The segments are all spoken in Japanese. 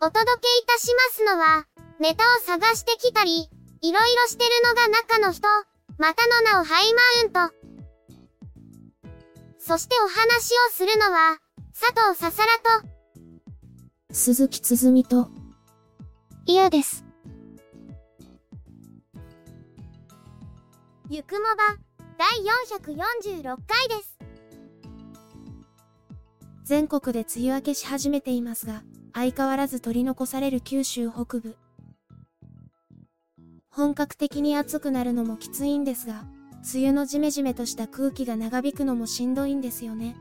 お届けいたしますのは、ネタを探してきたり、いろいろしてるのが中の人、またの名をハイマウント。そしてお話をするのは、佐藤ささらと、鈴木つづみと、いやです。ゆくもば、第446回です。全国で梅雨明けし始めていますが、相変わらず取り残される九州北部。本格的に暑くなるのもきついんですが、梅雨のジメジメとした空気が長引くのもしんどいんですよね。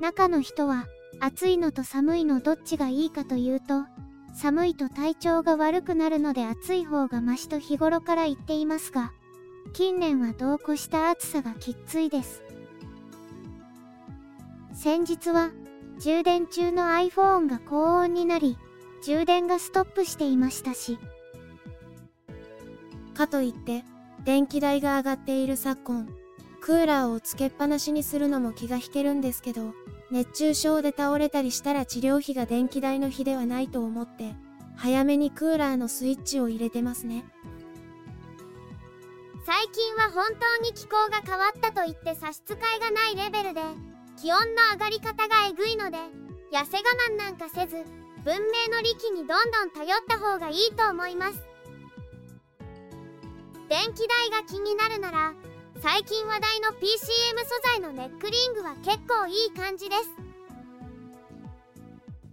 中の人は、暑いのと寒いのどっちがいいかというと、寒いと体調が悪くなるので暑い方がマシと日頃から言っていますが、近年は度を越した暑さがきついです。先日は、充電中の iPhone が高温になり、充電がストップしていましたし。かといって、電気代が上がっている昨今、クーラーをつけっぱなしにするのも気が引けるんですけど、熱中症で倒れたりしたら治療費が電気代の比ではないと思って、早めにクーラーのスイッチを入れてますね。最近は本当に気候が変わったと言って差し支えがないレベルで、気温の上がり方がえぐいので、痩せ我慢なんかせず、文明の利器にどんどん頼った方がいいと思います。電気代が気になるなら、最近話題の PCM 素材のネックリングは結構いい感じです。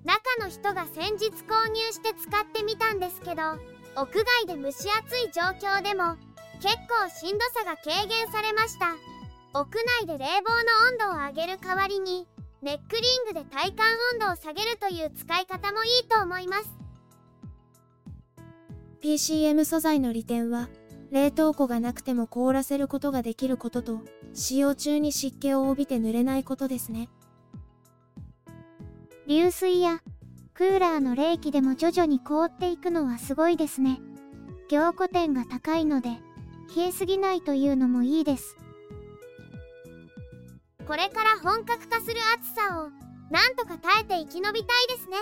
中の人が先日購入して使ってみたんですけど、屋外で蒸し暑い状況でも、結構しんどさが軽減されました。屋内で冷房の温度を上げる代わりに、ネックリングで体感温度を下げるという使い方もいいと思います。PCM 素材の利点は、冷凍庫がなくても凍らせることができることと、使用中に湿気を帯びて濡れないことですね。流水やクーラーの冷気でも徐々に凍っていくのはすごいですね。凝固点が高いので、冷えすぎないというのもいいです。これから本格化する暑さをなんとか耐えて生き延びたいですね。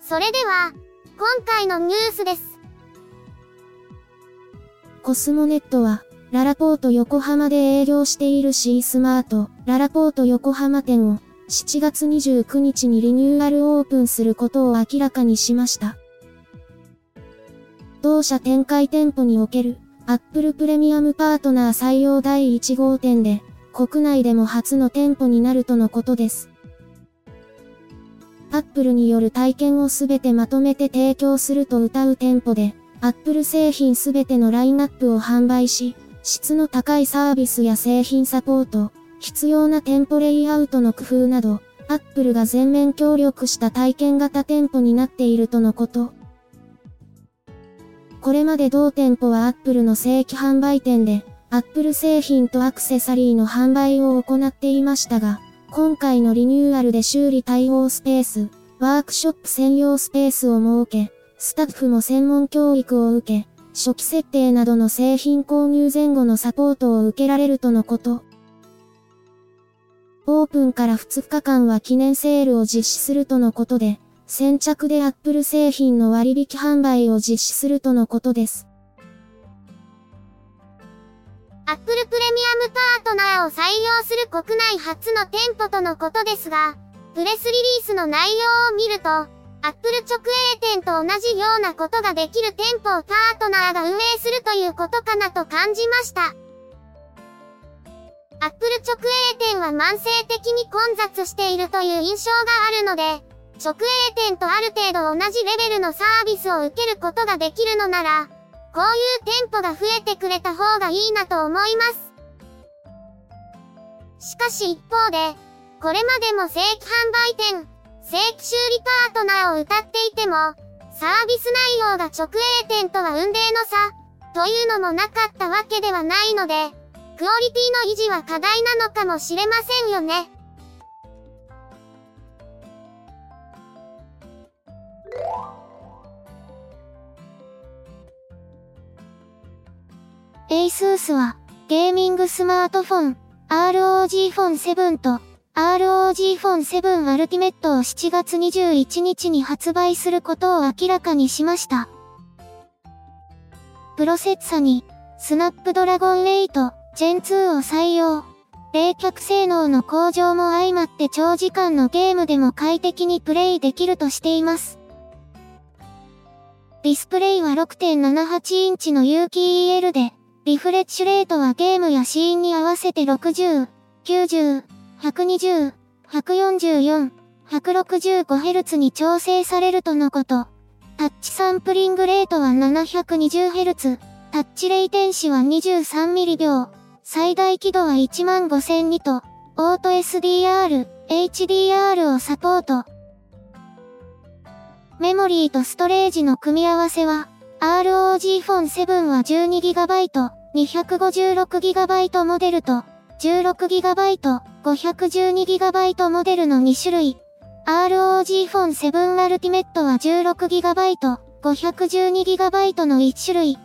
それでは今回のニュースです。コスモネットはららぽーと横浜で営業している C スマートららぽーと横浜店を7月29日にリニューアルオープンすることを明らかにしました。同社展開店舗における Apple プレミアムパートナー採用第1号店で、国内でも初の店舗になるとのことです。Apple による体験をすべてまとめて提供すると謳う店舗で、Apple 製品すべてのラインナップを販売し、質の高いサービスや製品サポート、必要な店舗レイアウトの工夫など、Apple が全面協力した体験型店舗になっているとのこと。これまで同店舗は Apple の正規販売店で Apple 製品とアクセサリーの販売を行っていましたが、今回のリニューアルで修理対応スペース、ワークショップ専用スペースを設け、スタッフも専門教育を受け、初期設定などの製品購入前後のサポートを受けられるとのこと。オープンから2日間は記念セールを実施するとのことで、先着で Apple 製品の割引販売を実施するとのことです。Apple プレミアムパートナーを採用する国内初の店舗とのことですが、プレスリリースの内容を見ると、Apple 直営店と同じようなことができる店舗をパートナーが運営するということかなと感じました。Apple 直営店は慢性的に混雑しているという印象があるので、直営店とある程度同じレベルのサービスを受けることができるのなら、こういう店舗が増えてくれた方がいいなと思います。しかし一方で、これまでも正規販売店、正規修理パートナーを謳っていても、サービス内容が直営店とは雲泥の差、というのもなかったわけではないので、クオリティの維持は課題なのかもしれませんよね。ASUS はゲーミングスマートフォン ROG Phone 7と ROG Phone 7 Ultimate を7月21日に発売することを明らかにしました。プロセッサに Snapdragon 8 Gen 2を採用。冷却性能の向上も相まって長時間のゲームでも快適にプレイできるとしています。ディスプレイは 6.78 インチの有機EL で、リフレッシュレートはゲームやシーンに合わせて60、90、120、144、165Hz に調整されるとのこと。タッチサンプリングレートは 720Hz、タッチレイテンシは23ミリ秒、最大輝度は15002と、オート SDR、HDR をサポート。メモリーとストレージの組み合わせは、ROG Phone 7は 12GB、256GB モデルと、16GB、512GB モデルの2種類。ROG Phone 7 Ultimate は 16GB、512GB の1種類。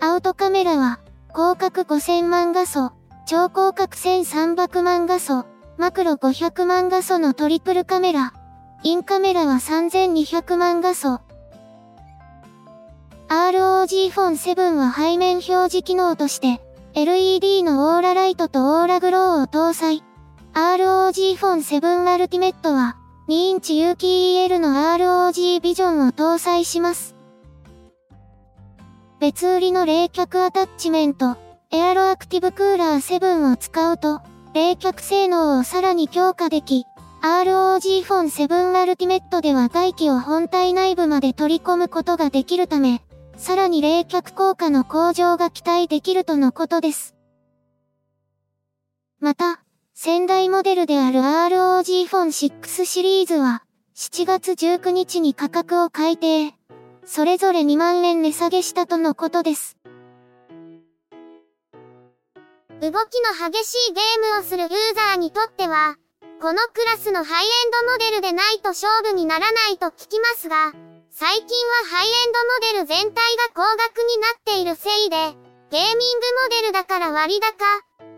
アウトカメラは、広角5000万画素、超広角1300万画素、マクロ500万画素のトリプルカメラ。インカメラは3200万画素。ROG Phone 7は背面表示機能として、LED のオーラライトとオーラグローを搭載。ROG Phone 7 Ultimate は、2インチ有機 EL の ROG Vision を搭載します。別売りの冷却アタッチメント、エアロアクティブクーラー7を使うと、冷却性能をさらに強化でき、ROG Phone 7 Ultimate では外気を本体内部まで取り込むことができるため、さらに冷却効果の向上が期待できるとのことです。また、先代モデルである ROG Phone 6シリーズは、7月19日に価格を改定、それぞれ2万円値下げしたとのことです。動きの激しいゲームをするユーザーにとっては、このクラスのハイエンドモデルでないと勝負にならないと聞きますが、最近はハイエンドモデル全体が高額になっているせいで、ゲーミングモデルだから割高、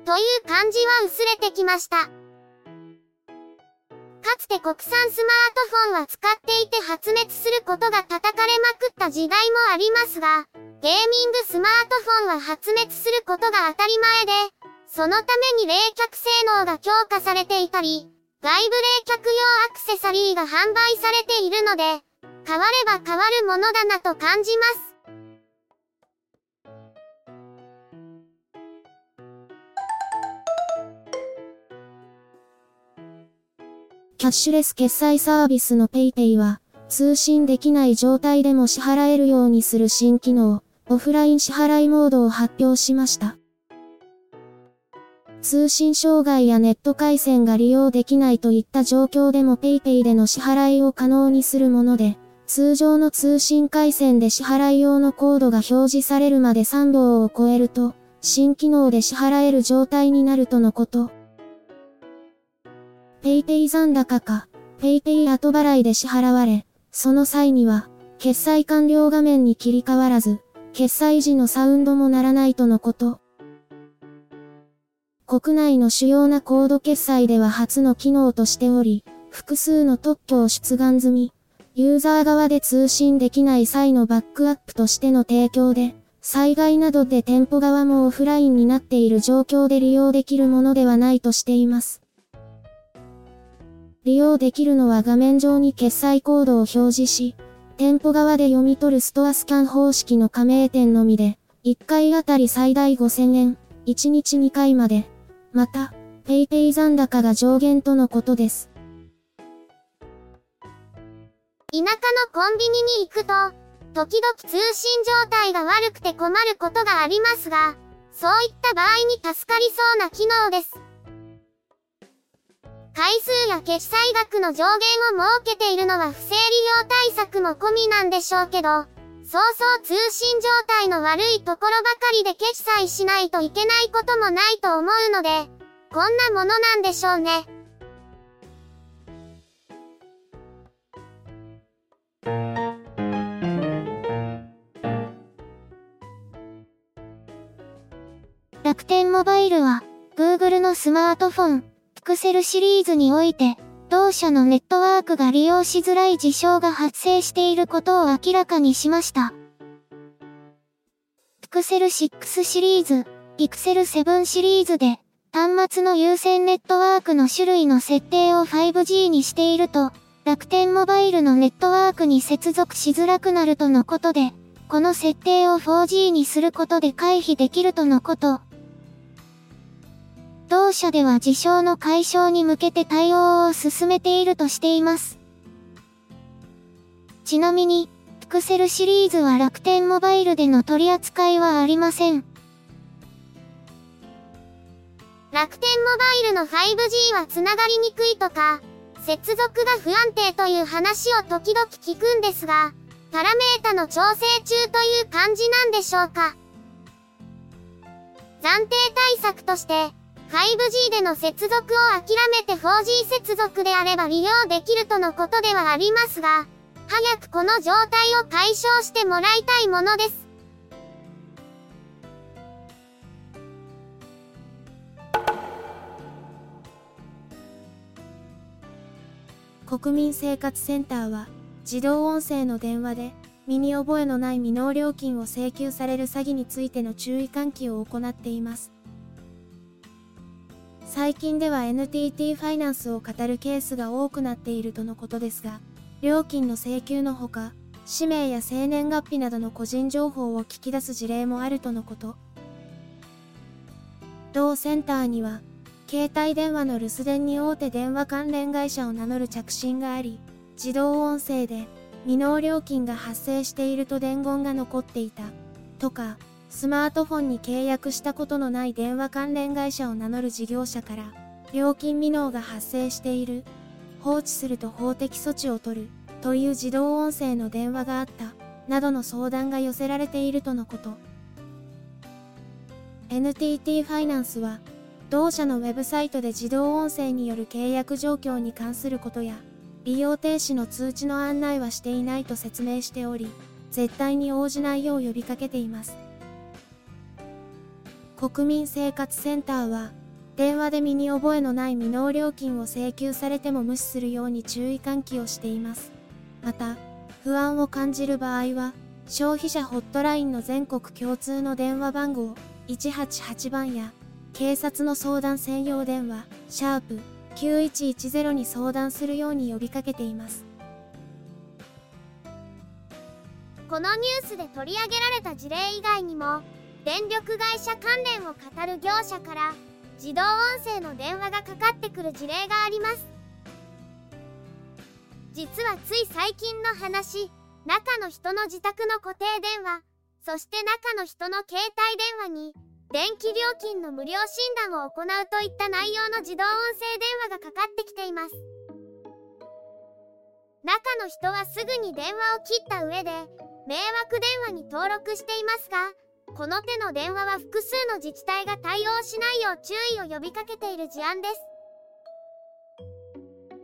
という感じは薄れてきました。かつて国産スマートフォンは使っていて発滅することが叩かれまくった時代もありますが、ゲーミングスマートフォンは発滅することが当たり前で、そのために冷却性能が強化されていたり、外部冷却用アクセサリーが販売されているので、変われば変わるものだなと感じます。キャッシュレス決済サービスの PayPay は、通信できない状態でも支払えるようにする新機能、オフライン支払いモードを発表しました。通信障害やネット回線が利用できないといった状況でも PayPay での支払いを可能にするもので、通常の通信回線で支払い用のコードが表示されるまで3秒を超えると、新機能で支払える状態になるとのこと。PayPay 残高か、PayPay 後払いで支払われ、その際には、決済完了画面に切り替わらず、決済時のサウンドも鳴らないとのこと。国内の主要なコード決済では初の機能としており、複数の特許を出願済み、ユーザー側で通信できない際のバックアップとしての提供で、災害などで店舗側もオフラインになっている状況で利用できるものではないとしています。利用できるのは画面上に決済コードを表示し、店舗側で読み取るストアスキャン方式の加盟店のみで、1回あたり最大5000円、1日2回まで、また、PayPay残高が上限とのことです。田舎のコンビニに行くと、時々通信状態が悪くて困ることがありますが、そういった場合に助かりそうな機能です。回数や決済額の上限を設けているのは不正利用対策も込みなんでしょうけど、そうそう通信状態の悪いところばかりで決済しないといけないこともないと思うので、こんなものなんでしょうね。楽天モバイルは、Google のスマートフォン、Pixel シリーズにおいて、同社のネットワークが利用しづらい事象が発生していることを明らかにしました。Pixel 6シリーズ、Pixel 7シリーズで、端末の有線ネットワークの種類の設定を 5G にしていると、楽天モバイルのネットワークに接続しづらくなるとのことで、この設定を 4G にすることで回避できるとのこと。同社では事象の解消に向けて対応を進めているとしています。ちなみに、Pixel シリーズは楽天モバイルでの取り扱いはありません。楽天モバイルの 5G はつながりにくいとか、接続が不安定という話を時々聞くんですが、パラメータの調整中という感じなんでしょうか。暫定対策として、5G での接続を諦めて 4G 接続であれば利用できるとのことではありますが、早くこの状態を解消してもらいたいものです。国民生活センターは、自動音声の電話で、身に覚えのない未納料金を請求される詐欺についての注意喚起を行っています。最近では NTT ファイナンスを語るケースが多くなっているとのことですが、料金の請求のほか、氏名や生年月日などの個人情報を聞き出す事例もあるとのこと。同センターには、携帯電話の留守電に大手電話関連会社を名乗る着信があり、自動音声で、未納料金が発生していると伝言が残っていた、とか、スマートフォンに契約したことのない電話関連会社を名乗る事業者から、料金未納が発生している、放置すると法的措置を取る、という自動音声の電話があった、などの相談が寄せられているとのこと。NTT ファイナンスは、同社のウェブサイトで自動音声による契約状況に関することや、利用停止の通知の案内はしていないと説明しており、絶対に応じないよう呼びかけています。国民生活センターは、電話で身に覚えのない未納料金を請求されても無視するように注意喚起をしています。また、不安を感じる場合は、消費者ホットラインの全国共通の電話番号188番や、警察の相談専用電話#9110に相談するように呼びかけています。このニュースで取り上げられた事例以外にも、電力会社関連を語る業者から自動音声の電話がかかってくる事例があります。実はつい最近の話、中の人の自宅の固定電話、そして中の人の携帯電話に電気料金の無料診断を行うといった内容の自動音声電話がかかってきています。中の人はすぐに電話を切った上で迷惑電話に登録していますが、この手の電話は複数の自治体が対応しないよう注意を呼びかけている事案です。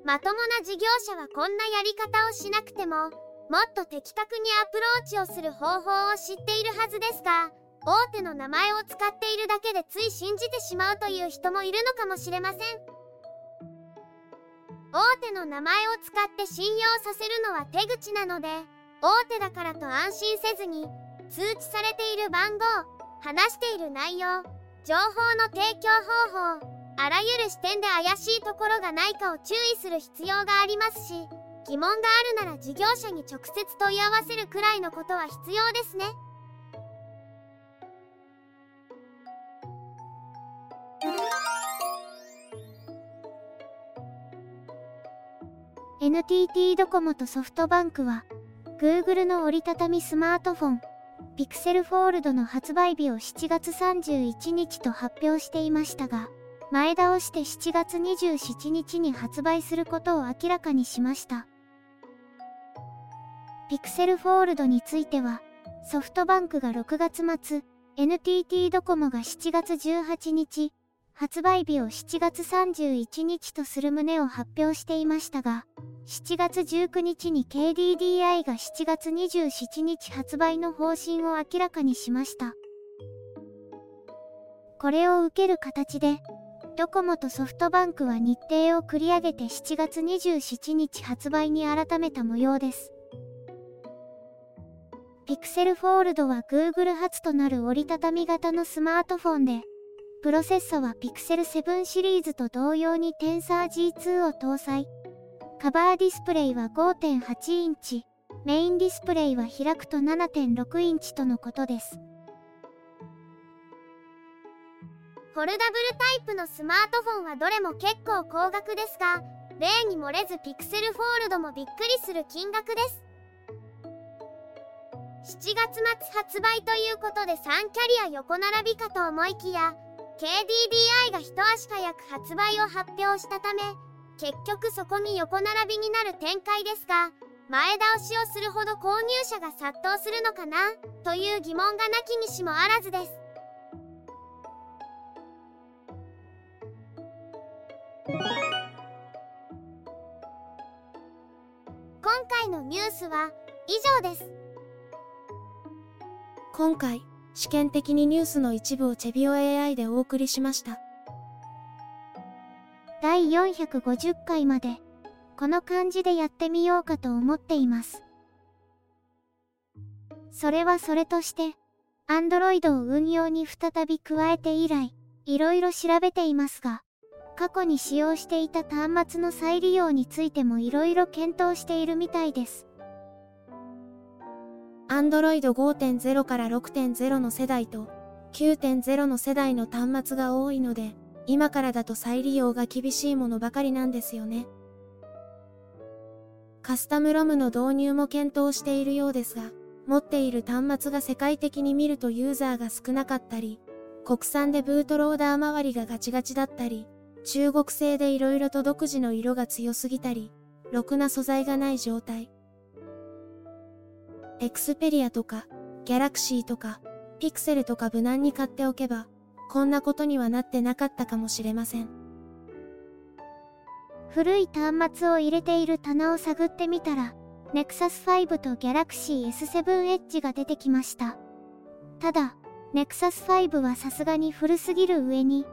まともな事業者はこんなやり方をしなくても、もっと的確にアプローチをする方法を知っているはずですが、大手の名前を使っているだけでつい信じてしまうという人もいるのかもしれません。大手の名前を使って信用させるのは手口なので、大手だからと安心せずに、通知されている番号、話している内容、情報の提供方法、あらゆる視点で怪しいところがないかを注意する必要がありますし、疑問があるなら事業者に直接問い合わせるくらいのことは必要ですね。NTT ドコモとソフトバンクは Google の折りたたみスマートフォン Pixel Fold の発売日を7月31日と発表していましたが、前倒して7月27日に発売することを明らかにしました。 Pixel Fold についてはソフトバンクが6月末、 NTT ドコモが7月18日発売日を7月31日とする旨を発表していましたが、7月19日に KDDI が7月27日発売の方針を明らかにしました。これを受ける形で、ドコモとソフトバンクは日程を繰り上げて7月27日発売に改めた模様です。Pixel Fold は Google 初となる折りたたみ型のスマートフォンで、プロセッサは Pixel 7シリーズと同様に Tensor G2 を搭載。カバーディスプレイは 5.8 インチ、メインディスプレイは開くと 7.6 インチとのことです。フォルダブルタイプのスマートフォンはどれも結構高額ですが、例に漏れず Pixel Fold もびっくりする金額です。7月末発売ということで3キャリア横並びかと思いきや、KDDI が一足早く発売を発表したため、結局そこに横並びになる展開ですが、前倒しをするほど購入者が殺到するのかなという疑問がなきにしもあらずです。今回のニュースは以上です。今回試験的にニュースの一部をチェビオ AI でお送りしました。第450回まで、この感じでやってみようかと思っています。それはそれとして、Android を運用に再び加えて以来、いろいろ調べていますが、過去に使用していた端末の再利用についてもいろいろ検討しているみたいです。Android 5.0 から 6.0 の世代と 9.0 の世代の端末が多いので、今からだと再利用が厳しいものばかりなんですよね。カスタム ROM の導入も検討しているようですが、持っている端末が世界的に見るとユーザーが少なかったり、国産でブートローダー周りがガチガチだったり、中国製でいろいろと独自の色が強すぎたり、ろくな素材がない状態。エクスペリアとか、ギャラクシーとか、ピクセルとか無難に買っておけば、こんなことにはなってなかったかもしれません。古い端末を入れている棚を探ってみたら、ネクサス5とギャラクシー S7 エッジが出てきました。ただ、ネクサス5はさすがに古すぎる上に、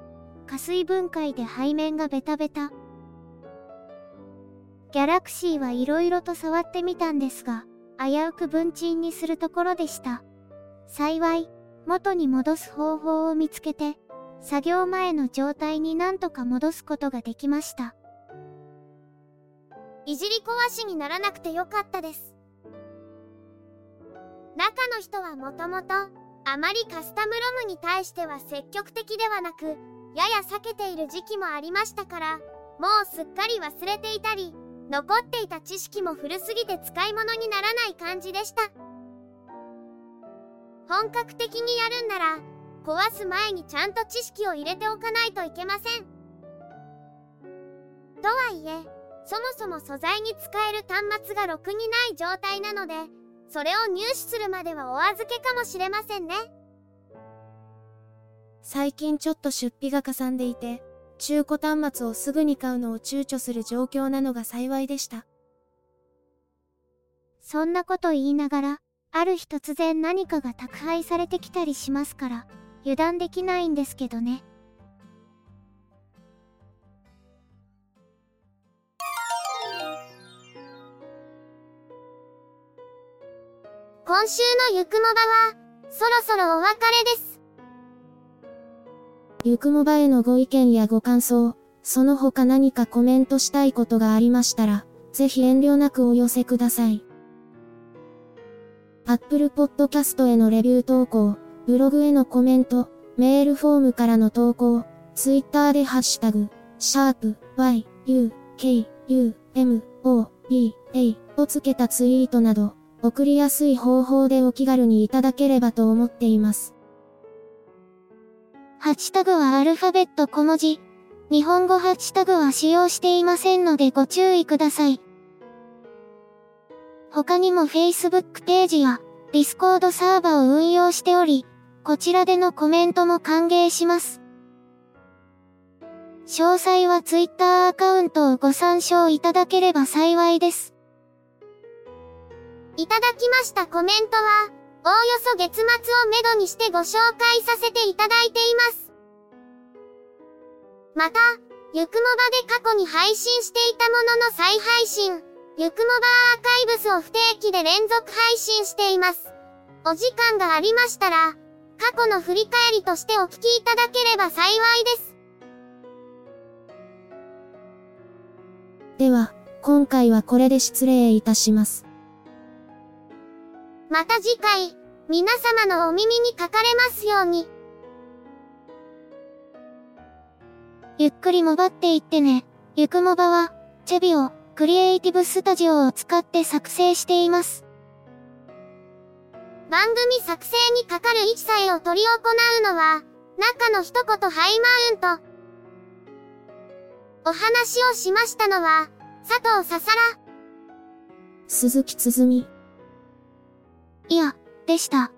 加水分解で背面がベタベタ。ギャラクシーはいろいろと触ってみたんですが、危うく分鎮にするところでした。幸い、元に戻す方法を見つけて、作業前の状態になんとか戻すことができました。いじり壊しにならなくてよかったです。中の人はもともと、あまりカスタムROMに対しては積極的ではなく、やや避けている時期もありましたから、もうすっかり忘れていたり、残っていた知識も古すぎて使い物にならない感じでした。本格的にやるんなら、壊す前にちゃんと知識を入れておかないといけません。とはいえ、そもそも素材に使える端末がろくにない状態なので、それを入手するまではお預けかもしれませんね。最近ちょっと出費がかさんでいて、中古端末をすぐに買うのを躊躇する状況なのが幸いでした。そんなこと言いながら、ある日突然何かが宅配されてきたりしますから、油断できないんですけどね。今週のゆくもばは、そろそろお別れです。ゆくもばへのご意見やご感想、その他何かコメントしたいことがありましたら、ぜひ遠慮なくお寄せください。Apple Podcast へのレビュー投稿、ブログへのコメント、メールフォームからの投稿、Twitter でハッシュタグ、#YUKUMOBA をつけたツイートなど、送りやすい方法でお気軽にいただければと思っています。ハッシュタグはアルファベット小文字。日本語ハッシュタグは使用していませんのでご注意ください。他にも Facebook ページや Discord サーバを運用しており、こちらでのコメントも歓迎します。詳細は Twitter アカウントをご参照いただければ幸いです。いただきましたコメントは、おおよそ月末をめどにしてご紹介させていただいています。また、ゆくもばで過去に配信していたものの再配信、ゆくもばアーカイブスを不定期で連続配信しています。お時間がありましたら、過去の振り返りとしてお聞きいただければ幸いです。では、今回はこれで失礼いたします。また次回、皆様のお耳にかかれますように。ゆっくりもばっていってね。ゆくもばは、チェビオ、クリエイティブスタジオを使って作成しています。番組作成にかかる一切を取り行うのは、中の一言ハイマウント。お話をしましたのは、佐藤ささら。鈴木つづみ。いや、でした。